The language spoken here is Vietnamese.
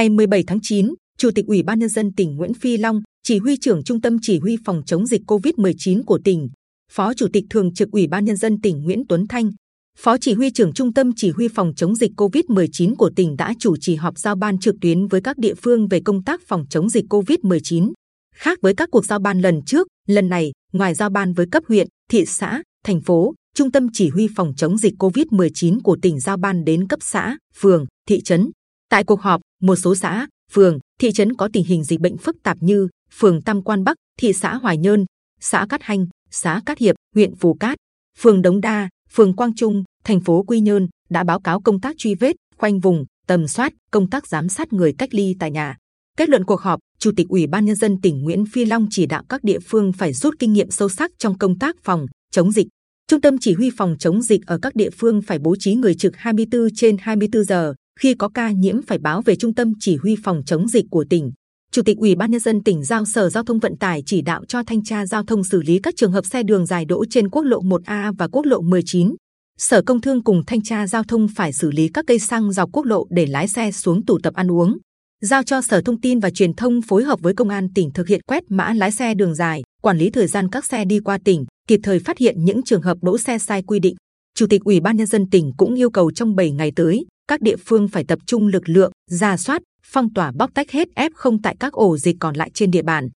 Ngày 17 tháng 9, Chủ tịch Ủy ban Nhân dân tỉnh Nguyễn Phi Long, Chỉ huy trưởng Trung tâm Chỉ huy phòng chống dịch COVID-19 của tỉnh, Phó Chủ tịch Thường trực Ủy ban Nhân dân tỉnh Nguyễn Tuấn Thanh, Phó Chỉ huy trưởng Trung tâm Chỉ huy phòng chống dịch COVID-19 của tỉnh đã chủ trì họp giao ban trực tuyến với các địa phương về công tác phòng chống dịch COVID-19. Khác với các cuộc giao ban lần trước, lần này, ngoài giao ban với cấp huyện, thị xã, thành phố, Trung tâm Chỉ huy phòng chống dịch COVID-19 của tỉnh giao ban đến cấp xã, phường, thị trấn. Tại cuộc họp, một số xã, phường, thị trấn có tình hình dịch bệnh phức tạp như phường Tam Quan Bắc, thị xã Hoài Nhơn, xã Cát Hanh, xã Cát Hiệp, huyện Phù Cát, phường Đống Đa, phường Quang Trung, thành phố Quy Nhơn đã báo cáo công tác truy vết, khoanh vùng, tầm soát, công tác giám sát người cách ly tại nhà. Kết luận cuộc họp, Chủ tịch Ủy ban Nhân dân tỉnh Nguyễn Phi Long chỉ đạo các địa phương phải rút kinh nghiệm sâu sắc trong công tác phòng chống dịch. Trung tâm Chỉ huy phòng chống dịch ở các địa phương phải bố trí người trực 24/24 giờ. Khi có ca nhiễm phải báo về Trung tâm Chỉ huy phòng chống dịch của tỉnh. Chủ tịch Ủy ban Nhân dân tỉnh giao Sở Giao thông Vận tải chỉ đạo cho thanh tra giao thông xử lý các trường hợp xe đường dài đỗ trên quốc lộ 1A và quốc lộ 19. Sở Công Thương cùng thanh tra giao thông phải xử lý các cây xăng dọc quốc lộ để lái xe xuống tụ tập ăn uống. Giao cho Sở Thông tin và Truyền thông phối hợp với Công an tỉnh thực hiện quét mã lái xe đường dài, quản lý thời gian các xe đi qua tỉnh, kịp thời phát hiện những trường hợp đỗ xe sai quy định. Chủ tịch Ủy ban Nhân dân tỉnh cũng yêu cầu trong 7 ngày tới, các địa phương phải tập trung lực lượng, rà soát, phong tỏa bóc tách hết F0 tại các ổ dịch còn lại trên địa bàn.